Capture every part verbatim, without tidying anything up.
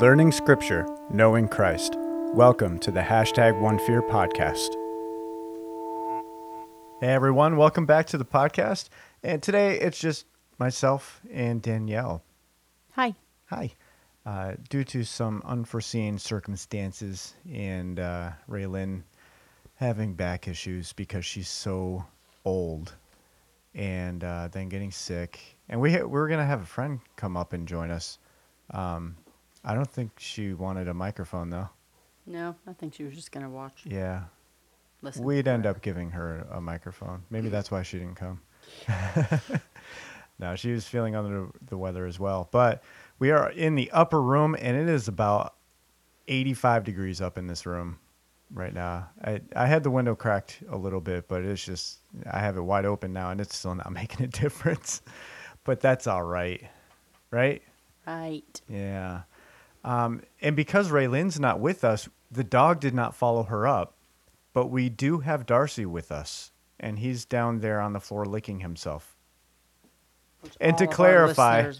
Learning Scripture, Knowing Christ. Welcome to the Hashtag One Fear podcast. Hey everyone, welcome back to the podcast. And today it's just myself and Danielle. Hi. Hi. Uh, due to some unforeseen circumstances and uh, Raelynn having back issues because she's so old and uh, then getting sick. And we, ha- we were going to have a friend come up and join us. Um, I don't think she wanted a microphone, though. No, I think she was just going to watch. Yeah. Listen We'd end her. up giving her a microphone. Maybe that's why she didn't come. No, she was feeling under the weather as well. But we are in the upper room, and it is about eighty-five degrees up in this room right now. I, I had the window cracked a little bit, but it's just, I have it wide open now, and it's still not making a difference. But that's all right. Right? Right. Yeah. Um, and because Raylynn's not with us, the dog did not follow her up, but we do have Darcy with us, and he's down there on the floor licking himself. Which and to clarify, and,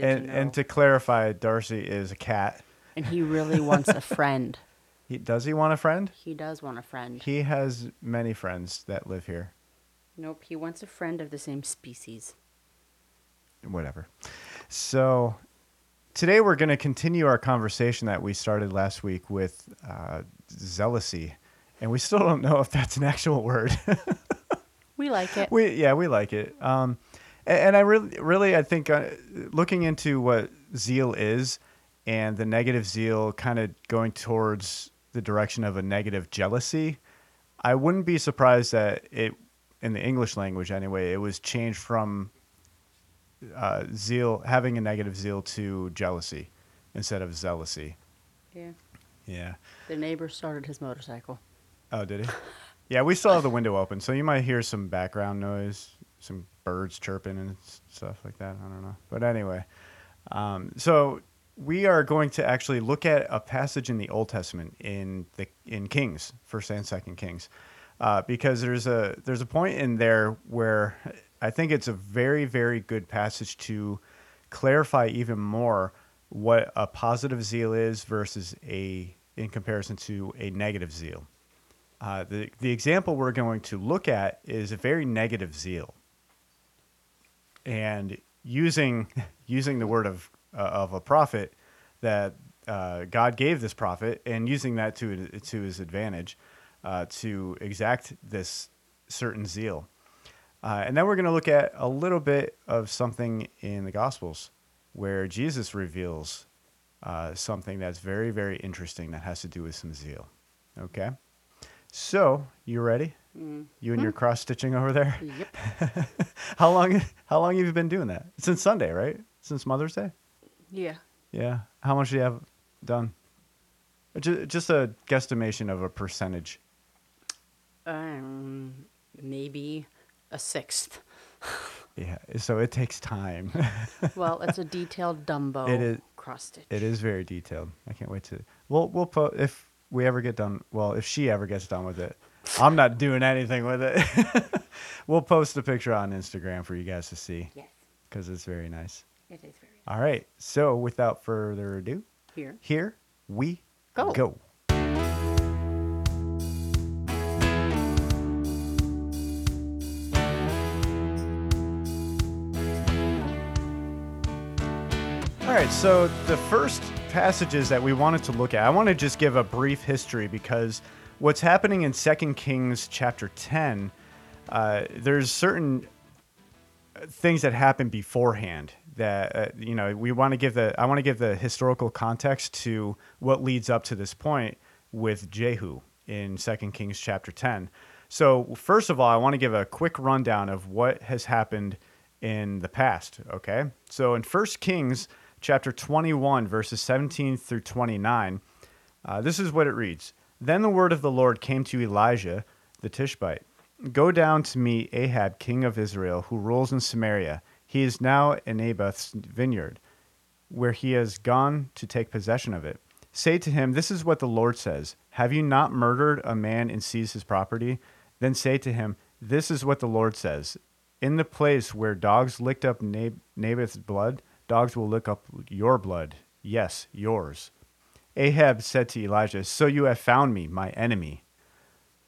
to and to clarify, Darcy is a cat, and he really wants a friend. He does. He want a friend? He does want a friend. He has many friends that live here. Nope, he wants a friend of the same species. Whatever. So. Today we're going to continue our conversation that we started last week with uh, zealousy, and we still don't know if that's an actual word. We like it. We yeah, we like it. Um, and, and I really, really, I think uh, looking into what zeal is, and the negative zeal kind of going towards the direction of a negative jealousy, I wouldn't be surprised that it, in the English language anyway, it was changed from. Uh, zeal, having a negative zeal to jealousy instead of zealousy. Yeah. Yeah. The neighbor started his motorcycle. Oh, did he? Yeah, we still have the window open, so you might hear some background noise, some birds chirping and stuff like that. I don't know. But anyway, um, so we are going to actually look at a passage in the Old Testament in the in Kings, First and Second Kings, uh, because there's a there's a point in there where. I think it's a very, very good passage to clarify even more what a positive zeal is versus a, in comparison to a negative zeal. Uh, the the example we're going to look at is a very negative zeal, and using using the word of uh, of a prophet that uh, God gave this prophet, and using that to to his advantage uh, to exact this certain zeal. Uh, and then we're going to look at a little bit of something in the Gospels where Jesus reveals uh, something that's very, very interesting that has to do with some zeal. Okay? So, you ready? Mm-hmm. You and your cross-stitching over there? Yep. How long, how long have you been doing that? Since Sunday, right? Since Mother's Day? Yeah. Yeah. How much do you have done? Just a guesstimation of a percentage. Um, maybe... A sixth. Yeah, so it takes time. Well, it's a detailed Dumbo it is, cross stitch. It is very detailed. I can't wait to. We'll we'll put if we ever get done. Well, if she ever gets done with it, I'm not doing anything with it. We'll post a picture on Instagram for you guys to see. Yes. Because it's very nice. It is very nice. All right. So without further ado, here here we go. go. All right, so the first passages that we wanted to look at, I want to just give a brief history because what's happening in Second Kings chapter ten, uh, there's certain things that happen beforehand that, uh, you know, we want to give the, I want to give the historical context to what leads up to this point with Jehu in Second Kings chapter ten. So first of all, I want to give a quick rundown of what has happened in the past, okay? So in First Kings... chapter twenty-one, verses seventeen through twenty-nine, uh, this is what it reads. Then the word of the Lord came to Elijah the Tishbite. Go down to meet Ahab, king of Israel, who rules in Samaria. He is now in Naboth's vineyard, where he has gone to take possession of it. Say to him, this is what the Lord says. Have you not murdered a man and seized his property? Then say to him, this is what the Lord says. In the place where dogs licked up Naboth's blood, dogs will lick up your blood, Yes, yours. Ahab said to Elijah, So you have found me, my enemy.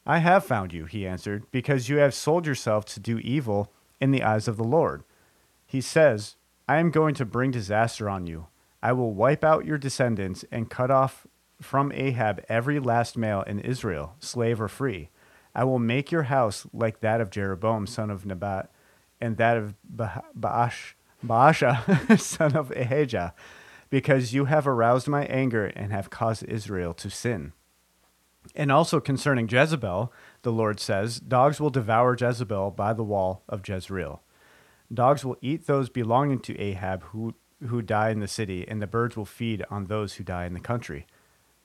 I have found you, he answered, because you have sold yourself to do evil in the eyes of the Lord. He says, I am going to bring disaster on you. I will wipe out your descendants and cut off from Ahab every last male in Israel, slave or free. I will make your house like that of Jeroboam, son of Naboth, and that of ba- Baash, Baasha, son of Ahijah, because you have aroused my anger and have caused Israel to sin. And also concerning Jezebel, the Lord says, Dogs will devour Jezebel by the wall of Jezreel. Dogs will eat those belonging to Ahab who, who die in the city, and the birds will feed on those who die in the country.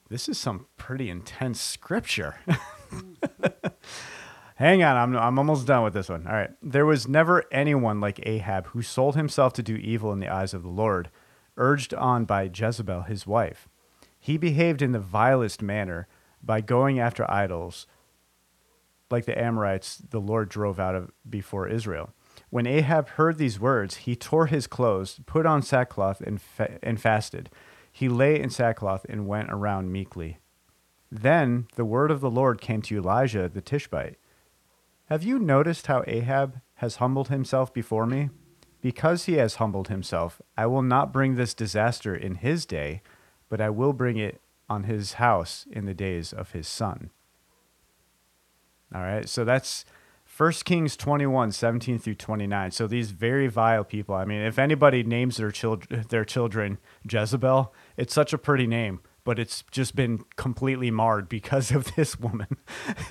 This is some pretty intense scripture. Hang on, I'm I'm almost done with this one. All right. There was never anyone like Ahab who sold himself to do evil in the eyes of the Lord, urged on by Jezebel, his wife. He behaved in the vilest manner by going after idols like the Amorites the Lord drove out of before Israel. When Ahab heard these words, he tore his clothes, put on sackcloth, and fa- and fasted. He lay in sackcloth and went around meekly. Then the word of the Lord came to Elijah the Tishbite. Have you noticed how Ahab has humbled himself before me? Because he has humbled himself, I will not bring this disaster in his day, but I will bring it on his house in the days of his son. All right, so that's First Kings twenty-one, seventeen through twenty-nine. So these very vile people. I mean, if anybody names their children their children Jezebel, it's such a pretty name, but it's just been completely marred because of this woman.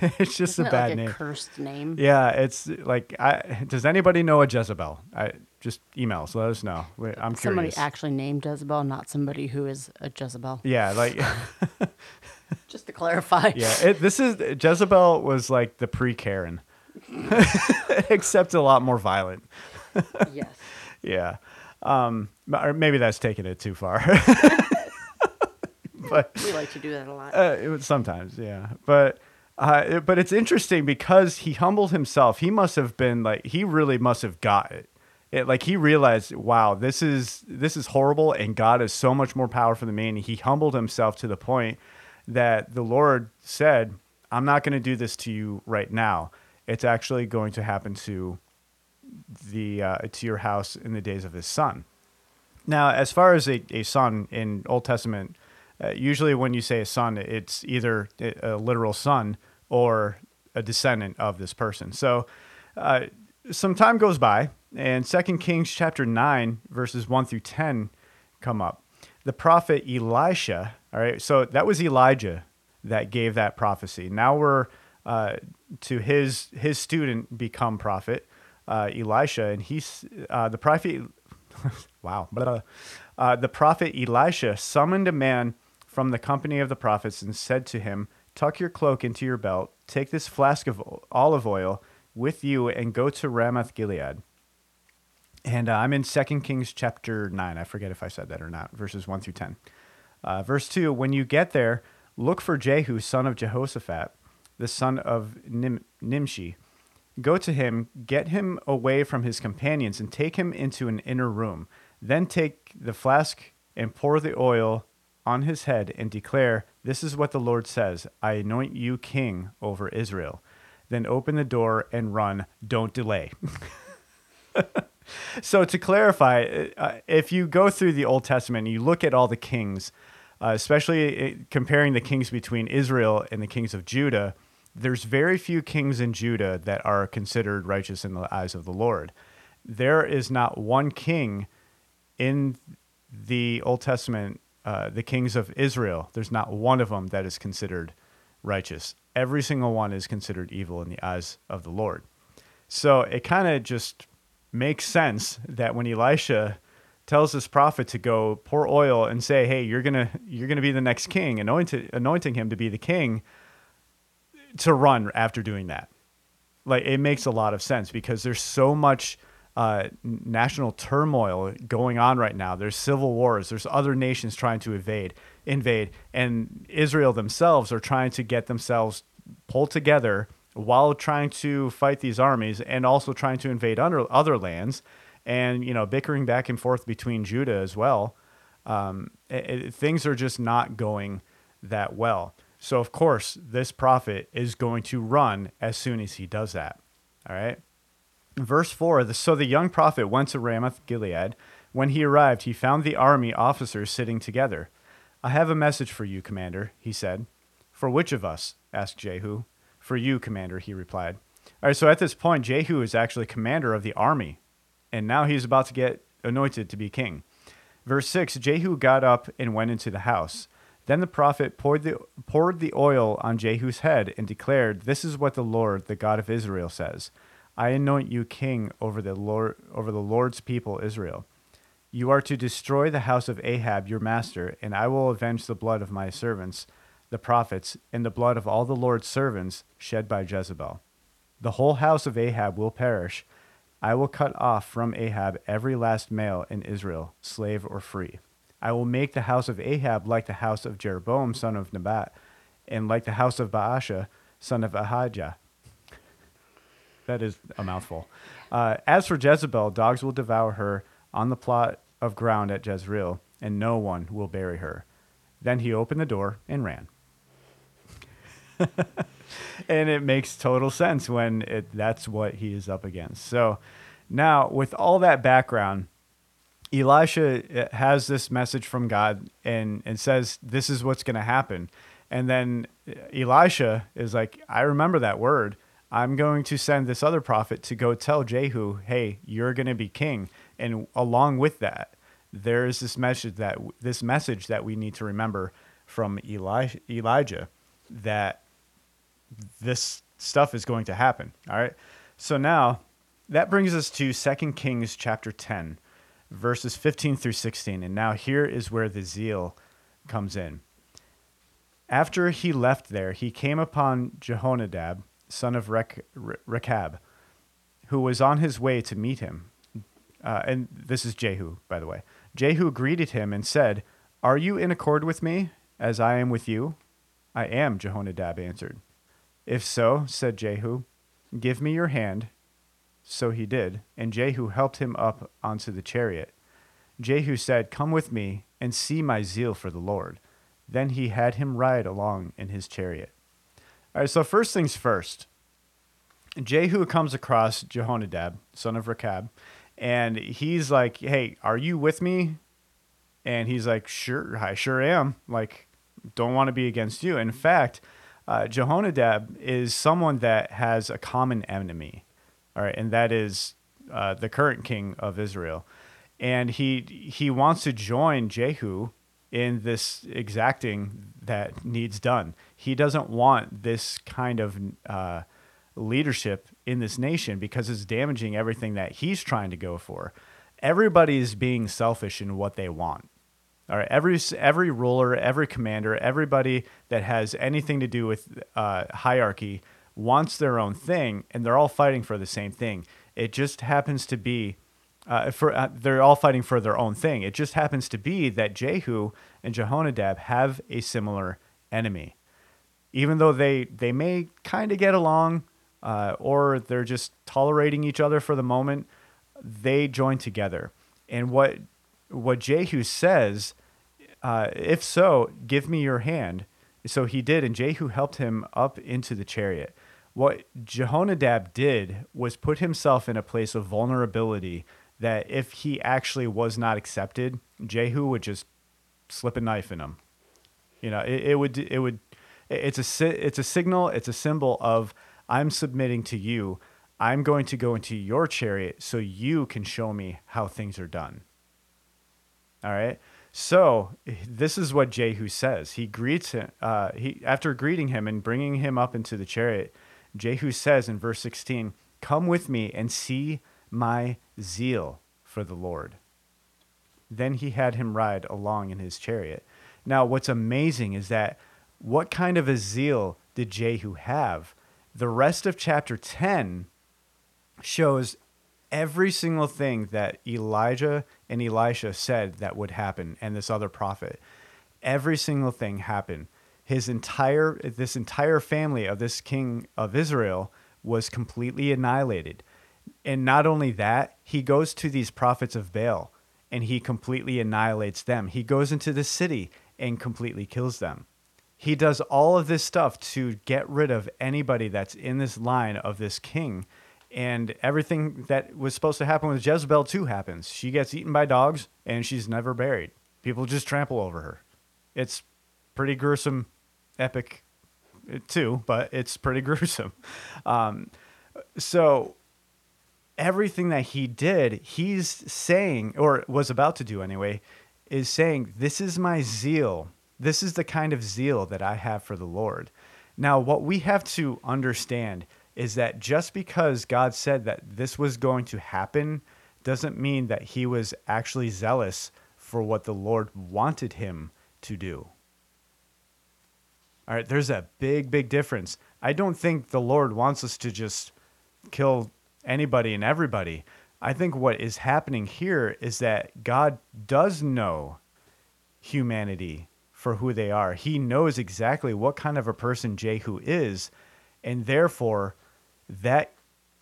It's just Isn't a bad like a name. Cursed name. Yeah, it's like I, does anybody know a Jezebel? I just emails. Let us know. I'm somebody curious. Somebody actually named Jezebel, not somebody who is a Jezebel. Yeah, like just to clarify. Yeah, it, this is Jezebel was like the pre-Karen. Except a lot more violent. Yes. Yeah. Um, or maybe that's taking it too far. But we like to do that a lot. Uh, it, sometimes, yeah. But uh, it, but it's interesting because he humbled himself. He must have been like he really must have got it. It like he realized, wow, this is this is horrible, and God is so much more powerful than me. And he humbled himself to the point that the Lord said, "I'm not going to do this to you right now. It's actually going to happen to the uh, to your house in the days of his son." Now, as far as a, a son in Old Testament, uh, usually when you say a son, it's either a literal son or a descendant of this person. So uh, some time goes by, and Second Kings chapter nine, verses one through ten come up. The prophet Elisha, all right, so that was Elijah that gave that prophecy. Now we're... Uh, to his his student become prophet, uh, Elisha, and he's uh, the prophet. Wow, uh, the prophet Elisha summoned a man from the company of the prophets and said to him, "Tuck your cloak into your belt. Take this flask of olive oil with you and go to Ramath-Gilead." And uh, I'm in Second Kings chapter nine. I forget if I said that or not. Verses one through ten. Uh, verse two: When you get there, look for Jehu, son of Jehoshaphat, the son of Nim- Nimshi. Go to him, get him away from his companions, and take him into an inner room. Then take the flask and pour the oil on his head and declare, "This is what the Lord says, I anoint you king over Israel." Then open the door and run. Don't delay. So to clarify, uh, if you go through the Old Testament and you look at all the kings, uh, especially it, comparing the kings between Israel and the kings of Judah, there's very few kings in Judah that are considered righteous in the eyes of the Lord. There is not one king in the Old Testament, uh, the kings of Israel, there's not one of them that is considered righteous. Every single one is considered evil in the eyes of the Lord. So it kind of just makes sense that when Elisha tells this prophet to go pour oil and say, "Hey, you're gonna you're gonna be the next king," anointed, anointing him to be the king, to run after doing that. Like, it makes a lot of sense because there's so much uh, national turmoil going on right now. There's civil wars. There's other nations trying to invade, invade, and Israel themselves are trying to get themselves pulled together while trying to fight these armies and also trying to invade under other lands and, you know, bickering back and forth between Judah as well. um, it, it, things are just not going that well. So, of course, this prophet is going to run as soon as he does that. All right. Verse four, the, so the young prophet went to Ramath-Gilead. When he arrived, he found the army officers sitting together. I have a message for you, commander, he said. For which of us? Asked Jehu. For you, commander, he replied. All right, so at this point, Jehu is actually commander of the army, and now he's about to get anointed to be king. Verse six, Jehu got up and went into the house. Then the prophet poured the, poured the oil on Jehu's head and declared, This is what the Lord, the God of Israel, says. I anoint you king over the Lord, over the Lord's people, Israel. You are to destroy the house of Ahab, your master, and I will avenge the blood of my servants, the prophets, and the blood of all the Lord's servants shed by Jezebel. The whole house of Ahab will perish. I will cut off from Ahab every last male in Israel, slave or free. I will make the house of Ahab like the house of Jeroboam, son of Naboth, and like the house of Baasha, son of Ahijah. That is a mouthful. Uh, as for Jezebel, dogs will devour her on the plot of ground at Jezreel, and no one will bury her. Then he opened the door and ran. And it makes total sense when it, that's what he is up against. So now, with all that background, Elisha has this message from God and, and says, this is what's going to happen. And then Elisha is like, I remember that word. I'm going to send this other prophet to go tell Jehu, hey, you're going to be king. And along with that, there is this message that this message that we need to remember from Eli- Elijah that this stuff is going to happen. All right. So now that brings us to Second Kings chapter ten, verses fifteen through sixteen. And now here is where the zeal comes in. After he left there, he came upon Jehonadab, son of Rech- Rechab, who was on his way to meet him. Uh, and this is Jehu, by the way. Jehu greeted him and said, Are you in accord with me, as I am with you? I am, Jehonadab answered. If so, said Jehu, give me your hand. So he did, and Jehu helped him up onto the chariot. Jehu said, Come with me and see my zeal for the Lord. Then he had him ride along in his chariot. All right, so first things first. Jehu comes across Jehonadab, son of Rechab, and he's like, hey, are you with me? And he's like, sure, I sure am. Like, don't want to be against you. In fact, uh, Jehonadab is someone that has a common enemy, all right, and that is uh, the current king of Israel. And he he wants to join Jehu in this exacting that needs done. He doesn't want this kind of uh, leadership in this nation because it's damaging everything that he's trying to go for. Everybody is being selfish in what they want. All right, every every ruler, every commander, everybody that has anything to do with uh, hierarchy wants their own thing, and they're all fighting for the same thing. It just happens to be Uh, for uh, they're all fighting for their own thing. It just happens to be that Jehu and Jehonadab have a similar enemy, even though they they may kind of get along, uh, or they're just tolerating each other for the moment. They join together, and what what Jehu says, uh, if so, give me your hand. So he did, and Jehu helped him up into the chariot. What Jehonadab did was put himself in a place of vulnerability, that if he actually was not accepted, Jehu would just slip a knife in him. You know, it, it would, it would, it's a, it's a signal, it's a symbol of, I'm submitting to you, I'm going to go into your chariot so you can show me how things are done. All right. So this is what Jehu says. He greets him, uh, he, after greeting him and bringing him up into the chariot, Jehu says in verse sixteen, come with me and see my zeal for the Lord. Then he had him ride along in his chariot. Now, what's amazing is that what kind of a zeal did Jehu have? The rest of chapter ten shows every single thing that Elijah and Elisha said that would happen, and this other prophet. Every single thing happened. His entire, this entire family of this king of Israel was completely annihilated. And not only that, he goes to these prophets of Baal and he completely annihilates them. He goes into the city and completely kills them. He does all of this stuff to get rid of anybody that's in this line of this king. And everything that was supposed to happen with Jezebel too happens. She gets eaten by dogs and she's never buried. People just trample over her. It's pretty gruesome, epic too, but it's pretty gruesome. Um, so everything that he did, he's saying, or was about to do anyway, is saying, this is my zeal. This is the kind of zeal that I have for the Lord. Now, what we have to understand is that just because God said that this was going to happen doesn't mean that he was actually zealous for what the Lord wanted him to do. All right, there's a big, big difference. I don't think the Lord wants us to just kill anybody and everybody. I think what is happening here is that God does know humanity for who they are. He knows exactly what kind of a person Jehu is, and therefore that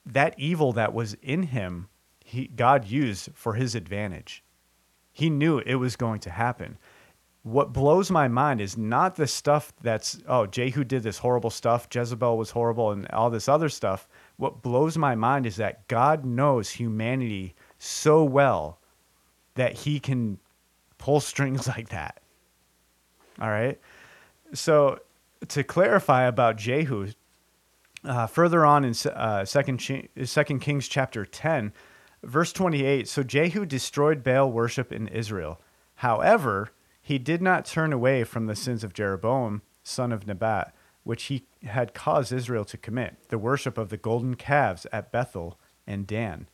that evil that was in him, he, God used for his advantage. He knew it was going to happen. What blows my mind is not the stuff that's, oh, Jehu did this horrible stuff, Jezebel was horrible, and all this other stuff. What blows my mind is that God knows humanity so well that he can pull strings like that. All right? So to clarify about Jehu, Uh, further on in uh, Second Kings chapter ten, verse twenty-eight, so Jehu destroyed Baal worship in Israel. However, he did not turn away from the sins of Jeroboam, son of Naboth, which he had caused Israel to commit, the worship of the golden calves at Bethel and Dan.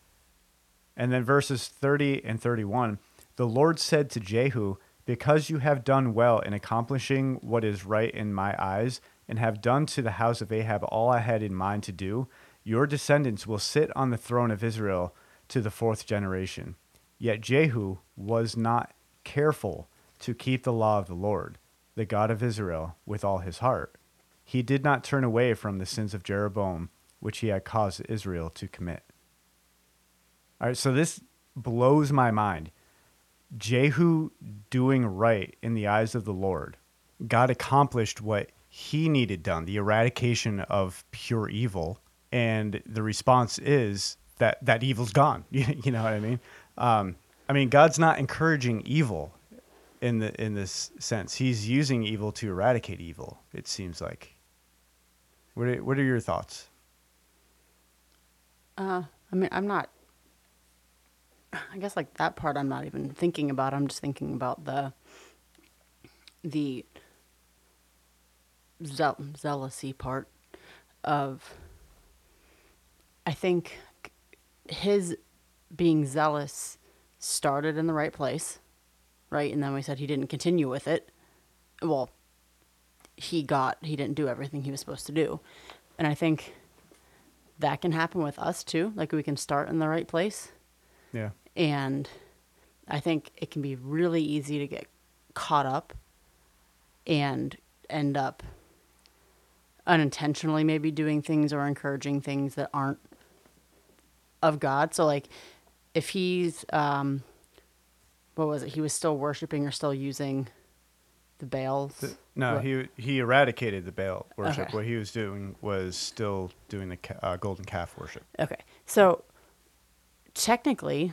And then verses thirty and thirty-one, the Lord said to Jehu, because you have done well in accomplishing what is right in my eyes, and have done to the house of Ahab all I had in mind to do, your descendants will sit on the throne of Israel to the fourth generation. Yet Jehu was not careful to keep the law of the Lord, the God of Israel, with all his heart. He did not turn away from the sins of Jeroboam, which he had caused Israel to commit. All right, so this blows my mind. Jehu doing right in the eyes of the Lord. God accomplished what he needed done, the eradication of pure evil, and the response is that that evil's gone. You know what I mean? Um, I mean, God's not encouraging evil in the in this sense. He's using evil to eradicate evil, it seems like. What are, what are your thoughts? Uh, I mean, I'm not, I guess like that part I'm not even thinking about. I'm just thinking about the the... Zeal- zealousy part of, I think his being zealous started in the right place, right? And then we said he didn't continue with it. Well, he got, he didn't do everything he was supposed to do. And I think that can happen with us too. Like we can start in the right place. Yeah. And I think it can be really easy to get caught up and end up unintentionally maybe doing things or encouraging things that aren't of God. So like if he's, um, what was it? He was still worshiping or still using the Baals. The, no, what? he he eradicated the Baal worship. Okay. What he was doing was still doing the uh, golden calf worship. Okay. So technically,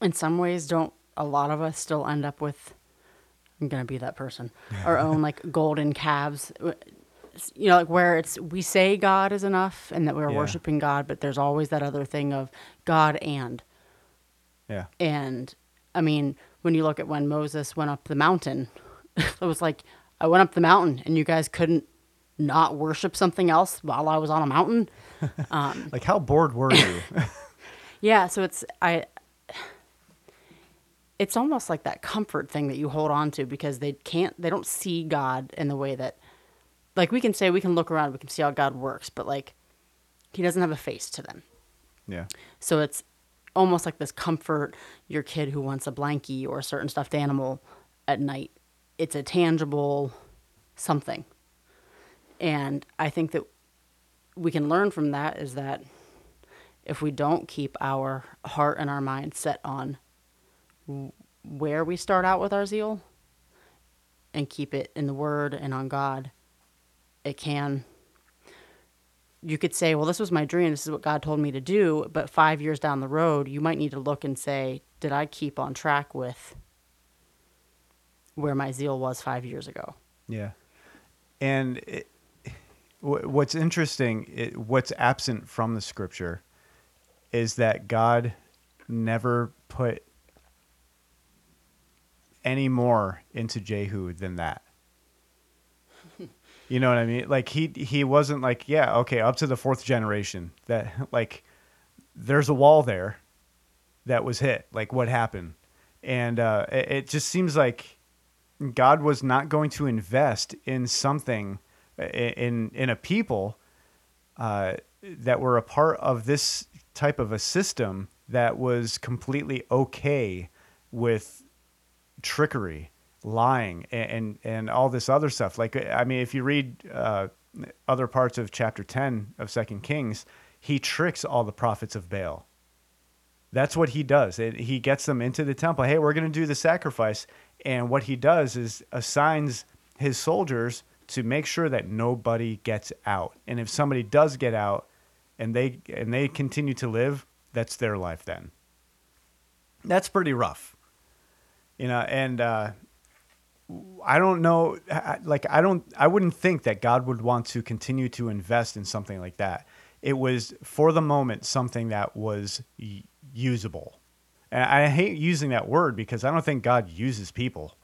in some ways, don't a lot of us still end up with, I'm going to be that person, our own like golden calves, you know, like where it's, we say God is enough and that we're yeah. worshiping God, but there's always that other thing of God and, yeah. And I mean, when you look at when Moses went up the mountain, it was like, I went up the mountain and you guys couldn't not worship something else while I was on a mountain. Um, like how bored were you? Yeah. So it's, I, it's almost like that comfort thing that you hold on to because they can't, they don't see God in the way that, like we can say, we can look around, we can see how God works, but like he doesn't have a face to them. Yeah. So it's almost like this comfort, your kid who wants a blankie or a certain stuffed animal at night. It's a tangible something. And I think that we can learn from that is that if we don't keep our heart and our mind set on where we start out with our zeal and keep it in the Word and on God, it can. You could say, well, this was my dream. This is what God told me to do. But five years down the road, you might need to look and say, did I keep on track with where my zeal was five years ago? Yeah. And it, what's interesting, it, what's absent from the scripture is that God never put any more into Jehu than that. You know what I mean? Like he, he wasn't like, yeah, okay, up to the fourth generation that like there's a wall there that was hit. Like what happened? And uh, it, it just seems like God was not going to invest in something in, in a people uh, that were a part of this type of a system that was completely okay with trickery, lying, and, and, and all this other stuff. Like, I mean, if you read uh, other parts of chapter ten of Second Kings, he tricks all the prophets of Baal. That's what he does. It, he gets them into the temple. Hey, we're going to do the sacrifice. And what he does is assigns his soldiers to make sure that nobody gets out. And if somebody does get out and they and they continue to live, that's their life then. That's pretty rough. You know, and uh, I don't know, like, I don't, I wouldn't think that God would want to continue to invest in something like that. It was, for the moment, something that was y- usable. And I hate using that word because I don't think God uses people,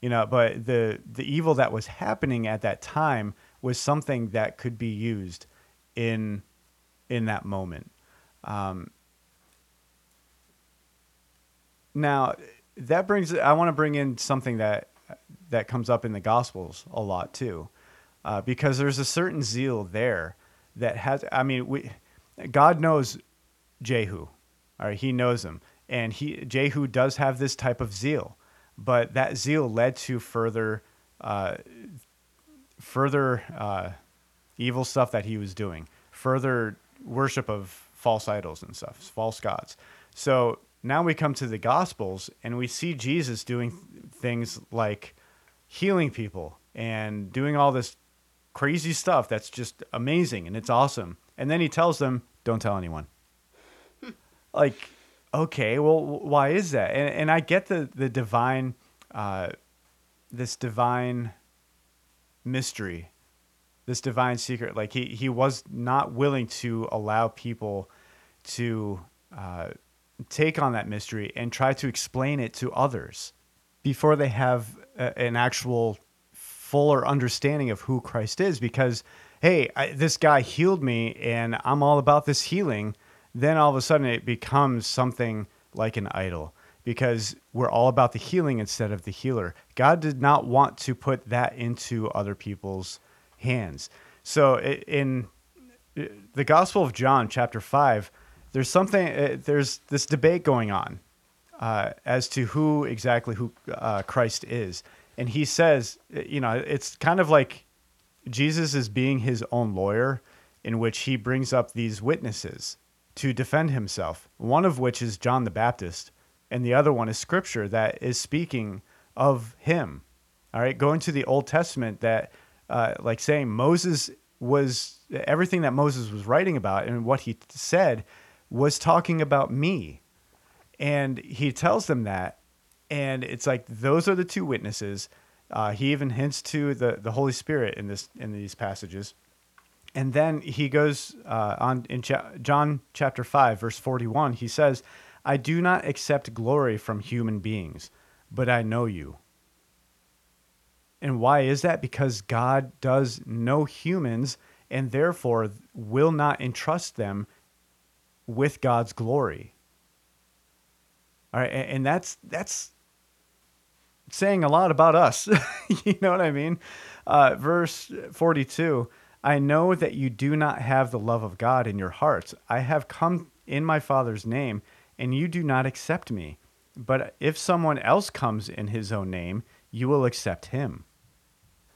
you know, but the, the evil that was happening at that time was something that could be used in, in that moment. Um, now, that brings, I want to bring in something that that comes up in the Gospels a lot too, uh, because there's a certain zeal there that has, I mean, we, God knows Jehu, all right, he knows him, and he Jehu does have this type of zeal, but that zeal led to further, uh, further uh, evil stuff that he was doing, further worship of false idols and stuff, false gods. So now we come to the Gospels and we see Jesus doing th- things like healing people and doing all this crazy stuff that's just amazing and it's awesome. And then he tells them, don't tell anyone. Like, okay, well, why is that? And, and I get the, the divine, uh, this divine mystery, this divine secret. Like he, he was not willing to allow people to... Uh, take on that mystery and try to explain it to others before they have a, an actual fuller understanding of who Christ is. Because, hey, I, this guy healed me and I'm all about this healing. Then all of a sudden it becomes something like an idol because we're all about the healing instead of the healer. God did not want to put that into other people's hands. So in the Gospel of John, chapter five, There's something. Uh, there's this debate going on uh, as to who exactly who uh, Christ is, and he says, you know, it's kind of like Jesus is being his own lawyer, in which he brings up these witnesses to defend himself. One of which is John the Baptist, and the other one is Scripture that is speaking of him. All right, going to the Old Testament, that uh, like saying Moses was everything that Moses was writing about and what he said was talking about me. And he tells them that. And it's like, those are the two witnesses. Uh, he even hints to the, the Holy Spirit in this in these passages. And then he goes uh, on in cha- John chapter five, verse forty-one. He says, I do not accept glory from human beings, but I know you. And why is that? Because God does know humans and therefore will not entrust them with God's glory. All right, and that's that's saying a lot about us. You know what I mean? Uh, verse forty-two, I know that you do not have the love of God in your hearts. I have come in my Father's name, and you do not accept me. But if someone else comes in his own name, you will accept him.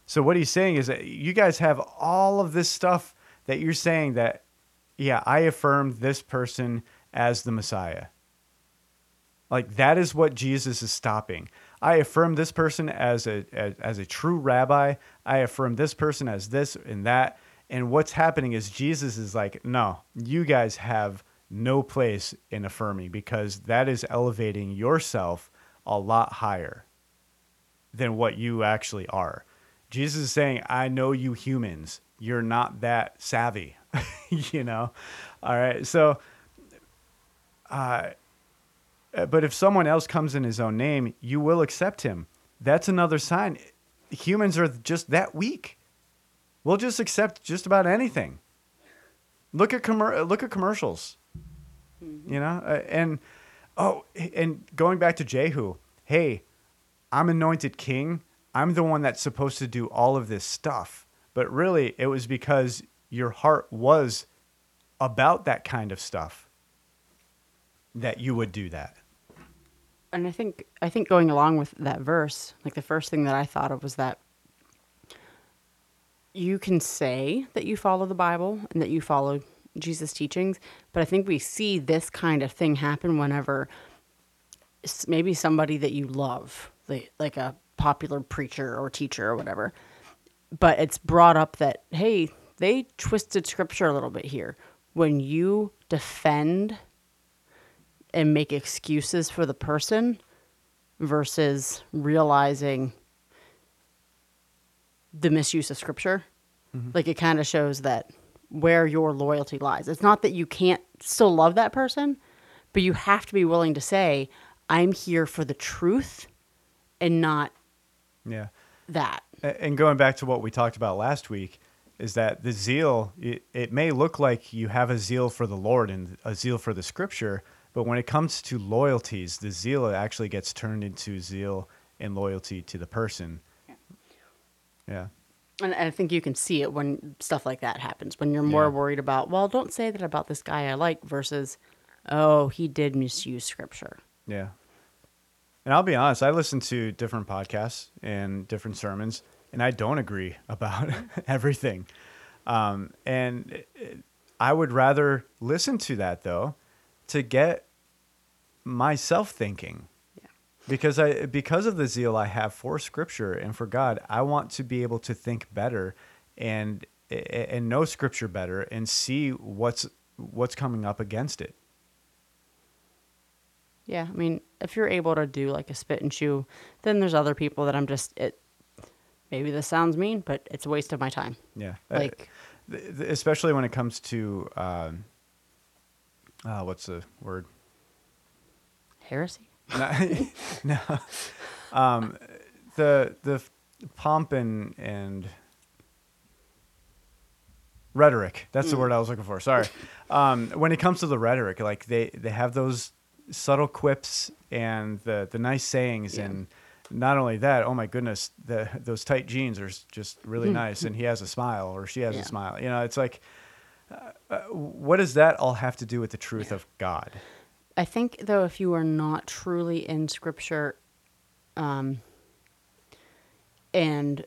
So what he's saying is that you guys have all of this stuff that you're saying that, yeah, I affirmed this person as the Messiah. Like, that is what Jesus is stopping. I affirm this person as a as, as a true rabbi. I affirm this person as this and that. And what's happening is Jesus is like, no, you guys have no place in affirming, because that is elevating yourself a lot higher than what you actually are. Jesus is saying, I know you humans. You're not that savvy, you know? All right. So, uh, but if someone else comes in his own name, you will accept him. That's another sign. Humans are just that weak. We'll just accept just about anything. Look at com- look at commercials, mm-hmm. you know? Uh, and, oh, and going back to Jehu, hey, I'm anointed king. I'm the one that's supposed to do all of this stuff. But really, it was because your heart was about that kind of stuff that you would do that. And I think I think going along with that verse, like the first thing that I thought of was that you can say that you follow the Bible and that you follow Jesus' teachings, but I think we see this kind of thing happen whenever maybe somebody that you love, like, like a popular preacher or teacher or whatever, but it's brought up that, hey, they twisted scripture a little bit here. When you defend and make excuses for the person versus realizing the misuse of scripture, mm-hmm. like it kind of shows that where your loyalty lies. It's not that you can't still love that person, but you have to be willing to say, I'm here for the truth and not yeah. that. And going back to what we talked about last week, is that the zeal, it, it may look like you have a zeal for the Lord and a zeal for the scripture, but when it comes to loyalties, the zeal actually gets turned into zeal and loyalty to the person. Yeah. yeah. And I think you can see it when stuff like that happens, when you're more yeah. worried about, well, don't say that about this guy I like, versus, oh, he did misuse scripture. Yeah. And I'll be honest, I listen to different podcasts and different sermons, and I don't agree about everything. Um, and I would rather listen to that, though, to get myself thinking. Yeah. Because I because of the zeal I have for Scripture and for God, I want to be able to think better and and know Scripture better and see what's what's coming up against it. Yeah, I mean, if you're able to do like a spit and chew, then there's other people that I'm just, it, maybe this sounds mean, but it's a waste of my time. Yeah. Like, especially when it comes to, um, uh, what's the word? Heresy? No. Um, the the pomp and, and rhetoric. That's mm. the word I was looking for. Sorry. Um, when it comes to the rhetoric, like they, they have those subtle quips and the, the nice sayings. Yeah. And not only that, oh my goodness, the, those tight jeans are just really nice. And he has a smile, or she has yeah. a smile. You know, it's like, uh, what does that all have to do with the truth yeah. of God? I think though, if you are not truly in scripture, um, and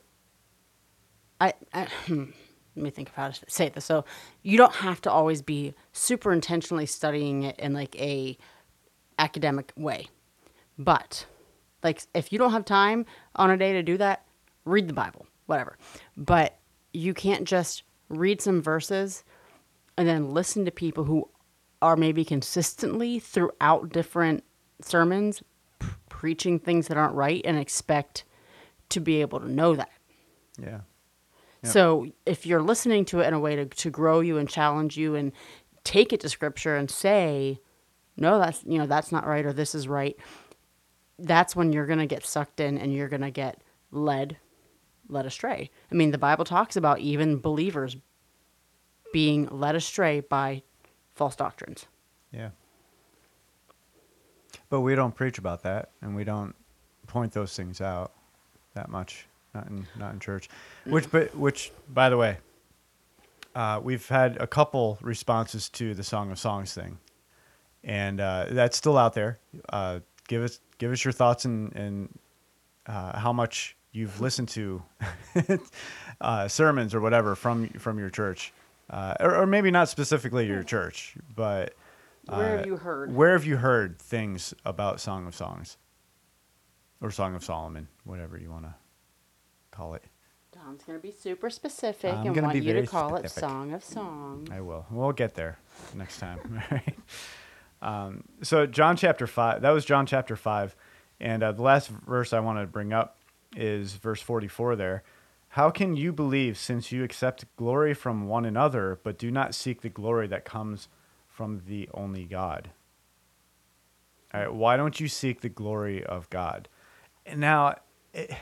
I, I let me think of how to say this. So you don't have to always be super intentionally studying it in like a academic way, but like if you don't have time on a day to do that, read the Bible, whatever, but you can't just read some verses and then listen to people who are maybe consistently throughout different sermons p- preaching things that aren't right and expect to be able to know that. Yeah. Yep. So if you're listening to it in a way to, to grow you and challenge you and take it to scripture and say, no, that's, you know, that's not right, or this is right, that's when you're going to get sucked in and you're going to get led, led astray. I mean, the Bible talks about even believers being led astray by false doctrines. Yeah. But we don't preach about that, and we don't point those things out that much, not in, not in church. Which, but, which, by the way, uh, we've had a couple responses to the Song of Songs thing. And uh, that's still out there. Uh, give us give us your thoughts and, and uh, how much you've listened to uh, sermons or whatever from from your church, uh, or, or maybe not specifically your church, but Where uh, have you heard? Where have you heard things about Song of Songs? Or Song of Solomon, whatever you want to call it. Don's going to be super specific I'm and want you to call specific. It Song of Songs. I will. We'll get there next time. All right. Um, so John chapter five, that was John chapter five. And uh, the last verse I want to bring up is verse forty-four there. How can you believe since you accept glory from one another, but do not seek the glory that comes from the only God? All right, why don't you seek the glory of God? And now, it,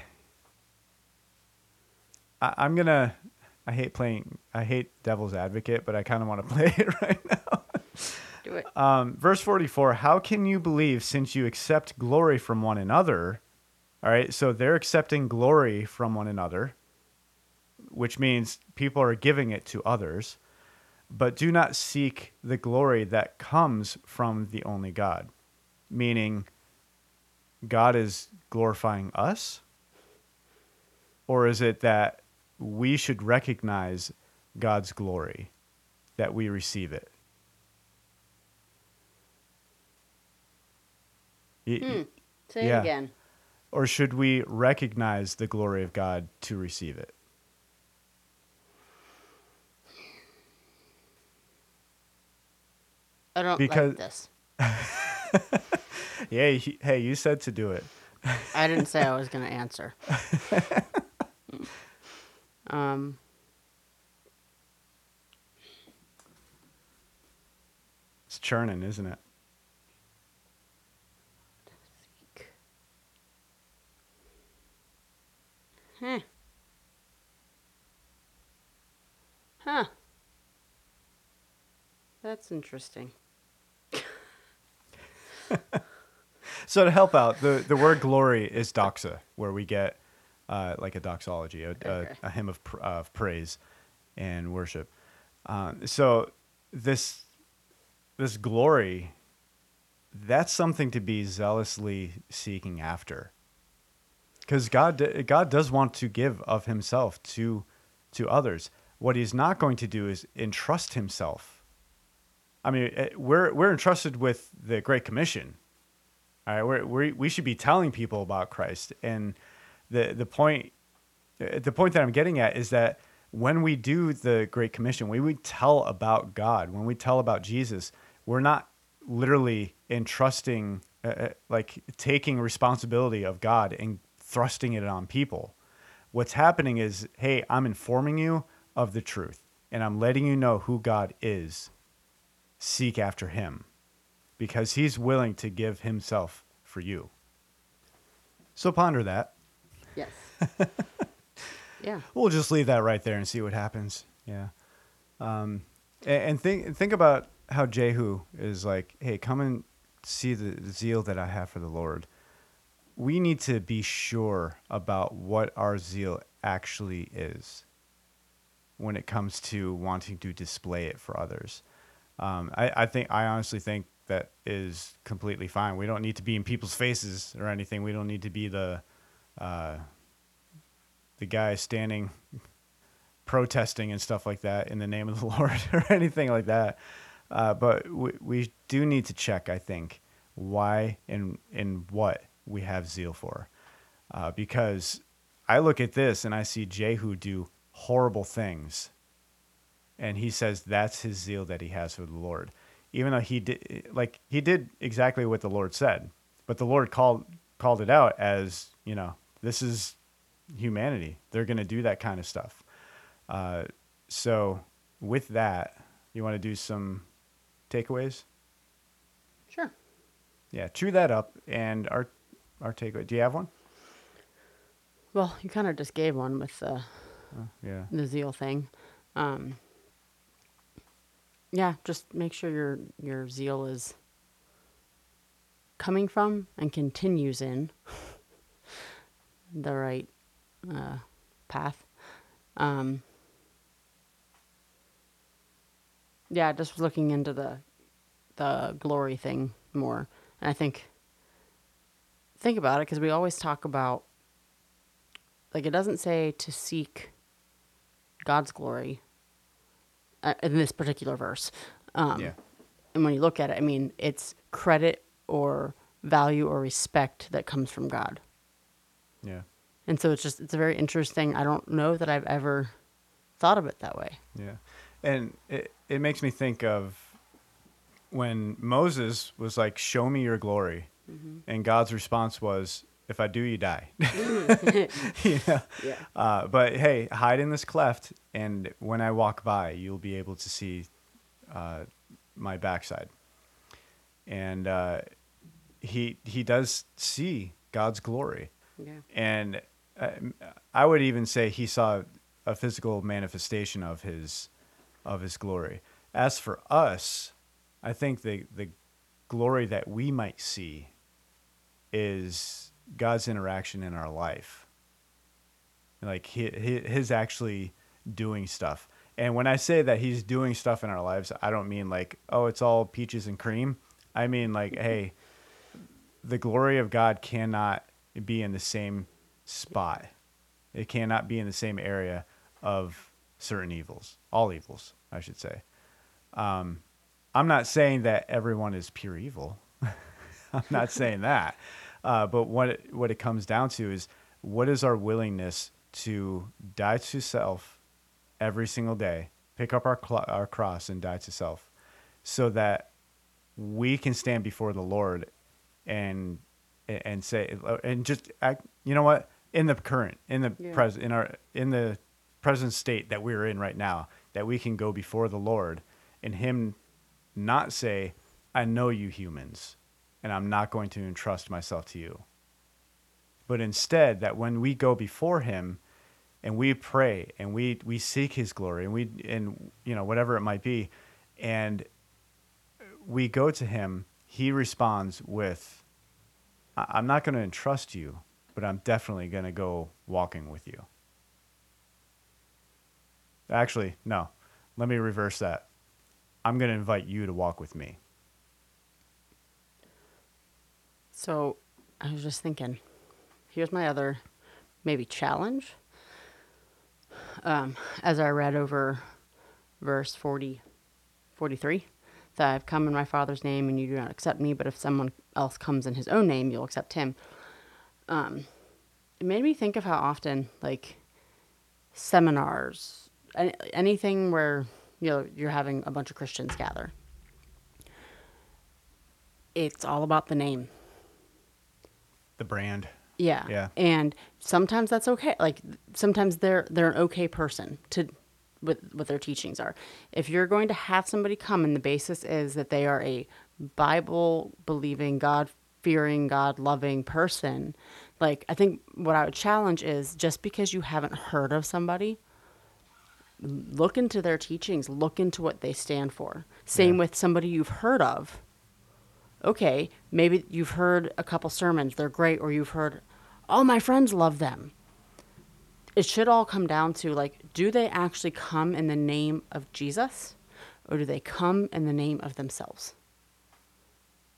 I, I'm going to, I hate playing, I hate devil's advocate, but I kind of want to play it right now. Do it. Um, verse forty-four, how can you believe since you accept glory from one another? All right, so they're accepting glory from one another, which means people are giving it to others, but do not seek the glory that comes from the only God. Meaning, God is glorifying us? Or is it that we should recognize God's glory, that we receive it? Hmm. Say yeah. it again. Or should we recognize the glory of God to receive it? I don't because... like this. Yeah, he, hey, you said to do it. I didn't say I was going to answer. um, it's churning, isn't it? Huh. Huh. That's interesting. So to help out, the, the word glory is doxa, where we get uh, like a doxology, a, okay. a, a hymn of, pr- of praise and worship. Um, so this this glory, that's something to be zealously seeking after, because God God does want to give of Himself to to others. What He's not going to do is entrust Himself. I mean, we're we're entrusted with the Great Commission. All right, we're, we're, we should be telling people about Christ. And the the point the point that I'm getting at is that when we do the Great Commission, when we tell about God, when we tell about Jesus, we're not literally entrusting, uh, like taking responsibility of God and thrusting it on people. What's happening is, hey, I'm informing you of the truth, and I'm letting you know who God is. Seek after Him, because He's willing to give Himself for you. So ponder that. Yes. Yeah. We'll just leave that right there and see what happens. Yeah. Um, and, and think think about how Jehu is like, hey, come and see the zeal that I have for the Lord. We need to be sure about what our zeal actually is when it comes to wanting to display it for others. Um, I, I think I honestly think that is completely fine. We don't need to be in people's faces or anything. We don't need to be the uh, the guy standing, protesting and stuff like that in the name of the Lord or anything like that. Uh, but we, we do need to check, I think, why and, and what we have zeal for. Uh, because I look at this and I see Jehu do horrible things. And he says that's his zeal that he has for the Lord. Even though he did, like he did exactly what the Lord said, but the Lord called called it out as, you know, this is humanity. They're going to do that kind of stuff. Uh, so with that, you want to do some takeaways? Sure. Yeah, chew that up. And our our takeaway. Do you have one? Well, you kind of just gave one with the uh, yeah the zeal thing. Um, Yeah, just make sure your your zeal is coming from and continues in the right uh, path. Um, yeah, just looking into the the glory thing more, and I think think about it, because we always talk about, like, it doesn't say to seek God's glory. In this particular verse, um, yeah. And when you look at it, I mean, it's credit or value or respect that comes from God. Yeah. And so it's just, it's a very interesting, I don't know that I've ever thought of it that way. Yeah. And it, it makes me think of when Moses was like, show me your glory. Mm-hmm. And God's response was, if I do, you die. You know? Yeah. Uh, but hey, hide in this cleft, and when I walk by, you'll be able to see uh, my backside. And uh, he he does see God's glory. Yeah. And uh, I would even say he saw a physical manifestation of his of his glory. As for us, I think the the glory that we might see is God's interaction in our life. Like he, he, his actually doing stuff. And when I say that he's doing stuff in our lives, I don't mean like, oh, it's all peaches and cream. I mean like, hey, the glory of God cannot be in the same spot. It cannot be in the same area of certain evils, all evils, I should say. Um, I'm not saying that everyone is pure evil. I'm not saying that. Uh, but what it, what it comes down to is, what is our willingness to die to self every single day, pick up our cl- our cross and die to self, so that we can stand before the Lord and and say and just act, you know what, in the current in the yeah. present in our in the present state that we're in right now, that we can go before the Lord and Him not say, I know you humans, and I'm not going to entrust myself to you. But instead, that when we go before Him and we pray and we, we seek His glory and we, and you know, whatever it might be, and we go to Him, He responds with, I'm not going to entrust you, but I'm definitely going to go walking with you. Actually, no, let me reverse that. I'm going to invite you to walk with me. So I was just thinking, here's my other maybe challenge. Um, as I read over verse forty, forty-three, that I've come in my Father's name and you do not accept me, but if someone else comes in his own name, you'll accept him. Um, it made me think of how often, like, seminars, any, anything where, you know, you're having a bunch of Christians gather. It's all about the name. The brand. Yeah. Yeah. And sometimes that's okay. Like sometimes they're they're an okay person to with what their teachings are. If you're going to have somebody come and the basis is that they are a Bible believing, God fearing, God loving person, like I think what I would challenge is just because you haven't heard of somebody, look into their teachings, look into what they stand for. Same yeah. with somebody you've heard of. Okay, maybe you've heard a couple sermons, they're great, or you've heard, oh, my friends love them. It should all come down to, like, do they actually come in the name of Jesus, or do they come in the name of themselves?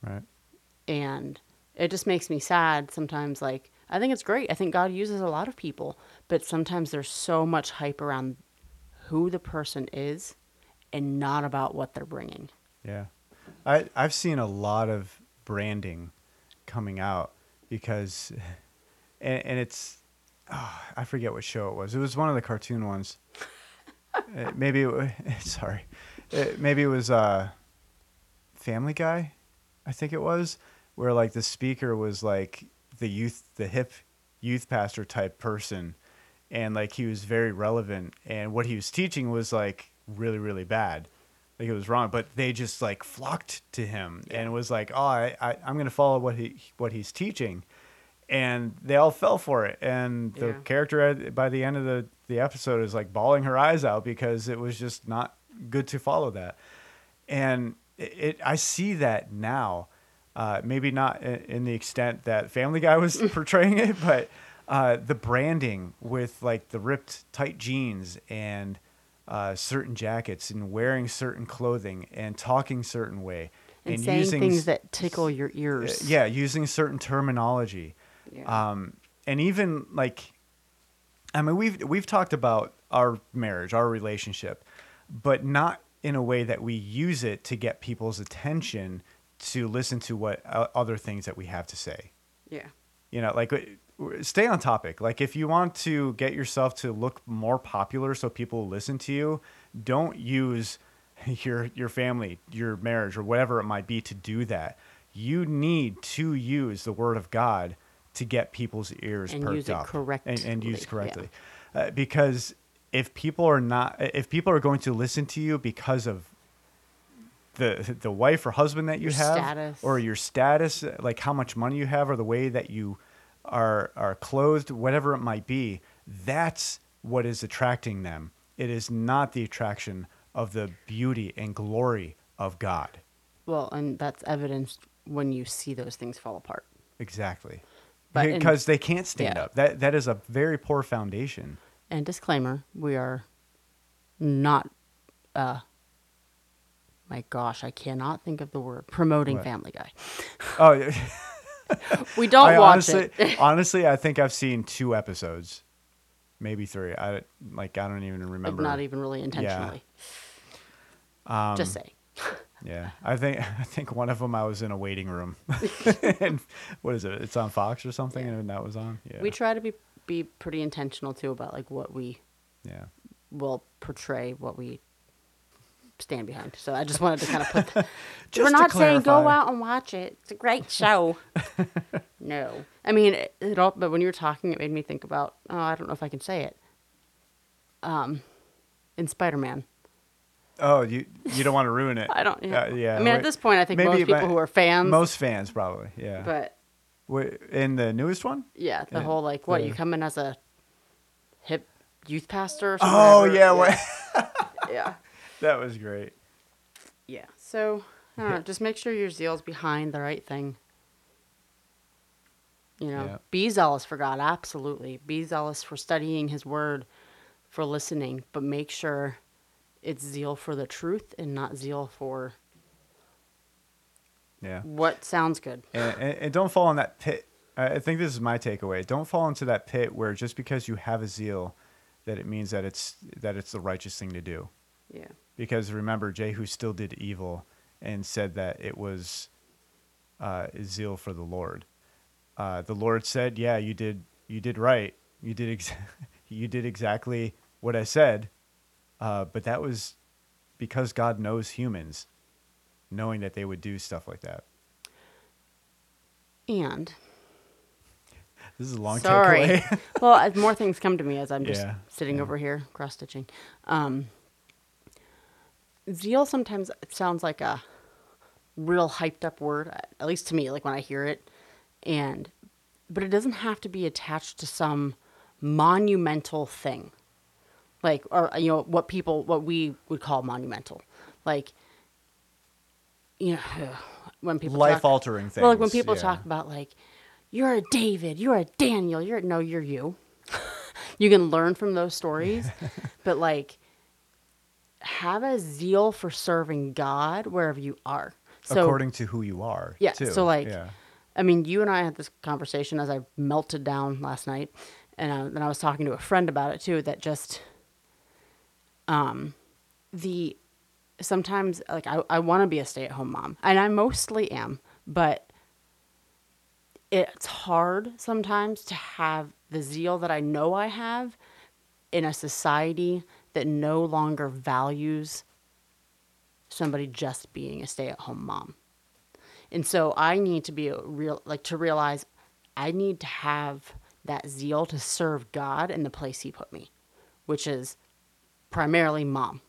Right. And it just makes me sad sometimes, like, I think it's great. I think God uses a lot of people, but sometimes there's so much hype around who the person is and not about what they're bringing. Yeah. I, I've seen a lot of branding coming out because, and, and it's, oh, I forget what show it was. It was one of the cartoon ones. uh, maybe, it, sorry. It, maybe it was uh, Family Guy, I think it was, where like the speaker was like the youth, the hip youth pastor type person. And like he was very relevant. And what he was teaching was like really, really bad. Like it was wrong, but they just like flocked to him and was like, oh, I, I, I'm going to follow what he what he's teaching. And they all fell for it. And the yeah. character by the end of the, the episode is like bawling her eyes out because it was just not good to follow that. And it, it I see that now, uh, maybe not in, in the extent that Family Guy was portraying it, but uh, the branding with like the ripped tight jeans and Uh, certain jackets and wearing certain clothing and talking certain way and, and saying using things that tickle your ears. Uh, yeah, using certain terminology, yeah. um, and even like, I mean, we've we've talked about our marriage, our relationship, but not in a way that we use it to get people's attention to listen to what uh, other things that we have to say. Yeah. You know, like stay on topic. Like if you want to get yourself to look more popular so people listen to you, don't use your your family, your marriage, or whatever it might be to do that. You need to use the word of God to get people's ears and perked use up. Correctly. And, and use correctly. Yeah. Uh, because if people are not, if people are going to listen to you because of the the wife or husband that you your have, status. Or your status, like how much money you have, or the way that you are are clothed, whatever it might be, that's what is attracting them. It is not the attraction of the beauty and glory of God. Well, and that's evidenced when you see those things fall apart. Exactly, but because in, they can't stand yeah. up. That that is a very poor foundation. And disclaimer, we are not, uh, my gosh, I cannot think of the word, promoting what? Family Guy. Oh, yeah. We don't I watch honestly, it. Honestly, I think I've seen two episodes, maybe three. I, like, I don't even remember. Like not even really intentionally. Yeah. Um, Just say. Yeah, I think I think one of them I was in a waiting room. And what is it? It's on Fox or something, yeah. and that was on? Yeah. We try to be... be pretty intentional too about like what we yeah will portray, what we stand behind. So I just wanted to kind of put the, just we're not saying go out and watch it, it's a great show. No, I mean it, it all, but when you were talking it made me think about oh I don't know if I can say it um in Spider-Man. Oh, you you don't want to ruin it. I don't yeah, uh, yeah. I mean wait, at this point I think most people who are fans most fans probably yeah but wait, in the newest one? Yeah, the in, whole, like, what, the... you come in as a hip youth pastor or something? Oh, yeah. Yeah. Yeah. That was great. Yeah, so, I don't know, just make sure your zeal's behind the right thing. You know, yeah. Be zealous for God, absolutely. Be zealous for studying his word, for listening, but make sure it's zeal for the truth and not zeal for... Yeah. What sounds good. And, and, and don't fall in that pit. I think this is my takeaway. Don't fall into that pit where just because you have a zeal, that it means that it's that it's the righteous thing to do. Yeah. Because remember, Jehu still did evil and said that it was uh, zeal for the Lord. Uh, the Lord said, "Yeah, you did. You did right. You did. Ex- you did exactly what I said." Uh, but that was because God knows humans. Knowing that they would do stuff like that. And this is a long sorry. Takeaway. Well, as more things come to me as I'm just yeah, sitting yeah. over here cross stitching. Um, zeal sometimes sounds like a real hyped up word, at least to me, like when I hear it. And but it doesn't have to be attached to some monumental thing, like or you know what people what we would call monumental, like. You know, when people life-altering things. Well, like when people yeah. talk about like, you're a David, you're a Daniel, you're no, you're you. You can learn from those stories, but like, have a zeal for serving God wherever you are. So, according to who you are. Yeah. Too. So like, yeah. I mean, you and I had this conversation as I melted down last night, and I, and I was talking to a friend about it too. That just, um, the. Sometimes, like, I, I want to be a stay-at-home mom, and I mostly am, but it's hard sometimes to have the zeal that I know I have in a society that no longer values somebody just being a stay-at-home mom. And so I need to be a real, like, to realize I need to have that zeal to serve God in the place he put me, which is primarily mom.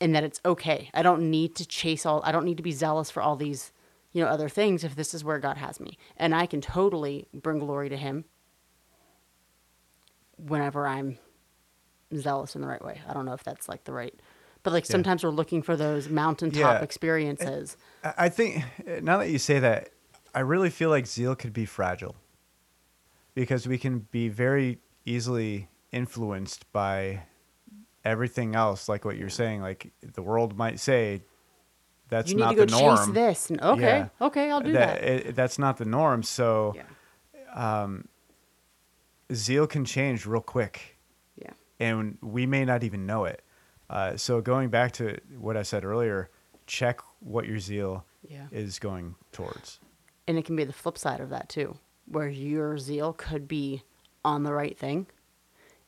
And that it's okay. I don't need to chase all, I don't need to be zealous for all these, you know, other things if this is where God has me. And I can totally bring glory to him whenever I'm zealous in the right way. I don't know if that's like the right, but like yeah. sometimes we're looking for those mountaintop yeah. experiences. I think now that you say that, I really feel like zeal could be fragile because we can be very easily influenced by everything else, like what you're saying, like the world might say, that's you need not to go the norm. Chase this. Okay, yeah. okay, I'll do that. that. It, that's not the norm. So, yeah. um, zeal can change real quick. Yeah, and we may not even know it. Uh, so going back to what I said earlier, check what your zeal yeah. is going towards. And it can be the flip side of that too, where your zeal could be on the right thing,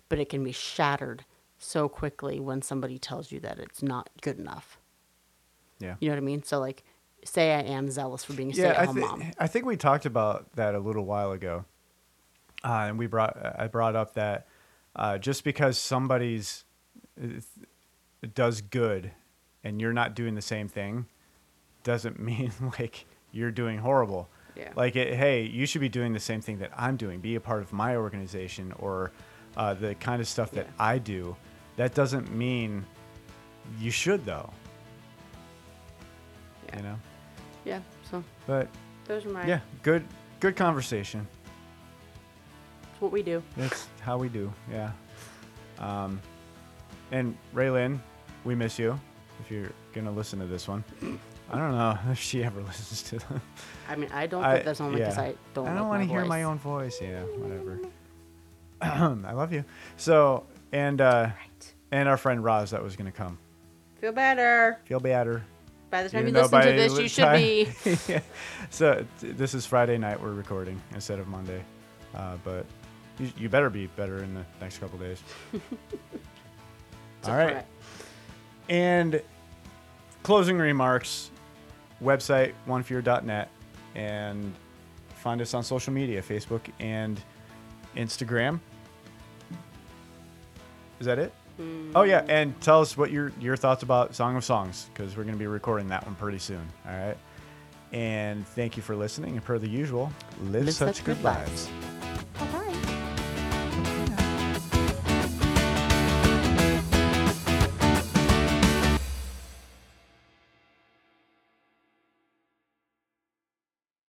but it can be shattered so quickly when somebody tells you that it's not good enough. Yeah. You know what I mean? So like, say I am zealous for being a yeah, stay-at-home I th- mom. I think we talked about that a little while ago. Uh, and we brought, I brought up that uh, just because somebody's it does good and you're not doing the same thing doesn't mean like you're doing horrible. Yeah. Like, it, hey, you should be doing the same thing that I'm doing. Be a part of my organization or uh, the kind of stuff yeah. that I do. That doesn't mean you should, though. Yeah. You know? Yeah, so. But. Those are my. Yeah, good, good conversation. It's what we do. That's how we do, yeah. Um, and Raelynn, we miss you if you're going to listen to this one. I don't know if she ever listens to them. I mean, I don't think that's only because yeah. I don't I don't like want to hear voice. My own voice. Yeah, whatever. I love you. So, and uh, right. and our friend Roz that was going to come. Feel better. Feel better. By the time Even you listen to this, you should time. Be. yeah. So, t- this is Friday night we're recording instead of Monday. Uh, but you, you better be better in the next couple days. All right. Threat. And closing remarks. Website one fear dot net and find us on social media, Facebook and Instagram. Is that it? Mm. Oh yeah, and tell us what your your thoughts about Song of Songs, because we're going to be recording that one pretty soon. All right, and thank you for listening, and per the usual, live, live such, such good lives, lives.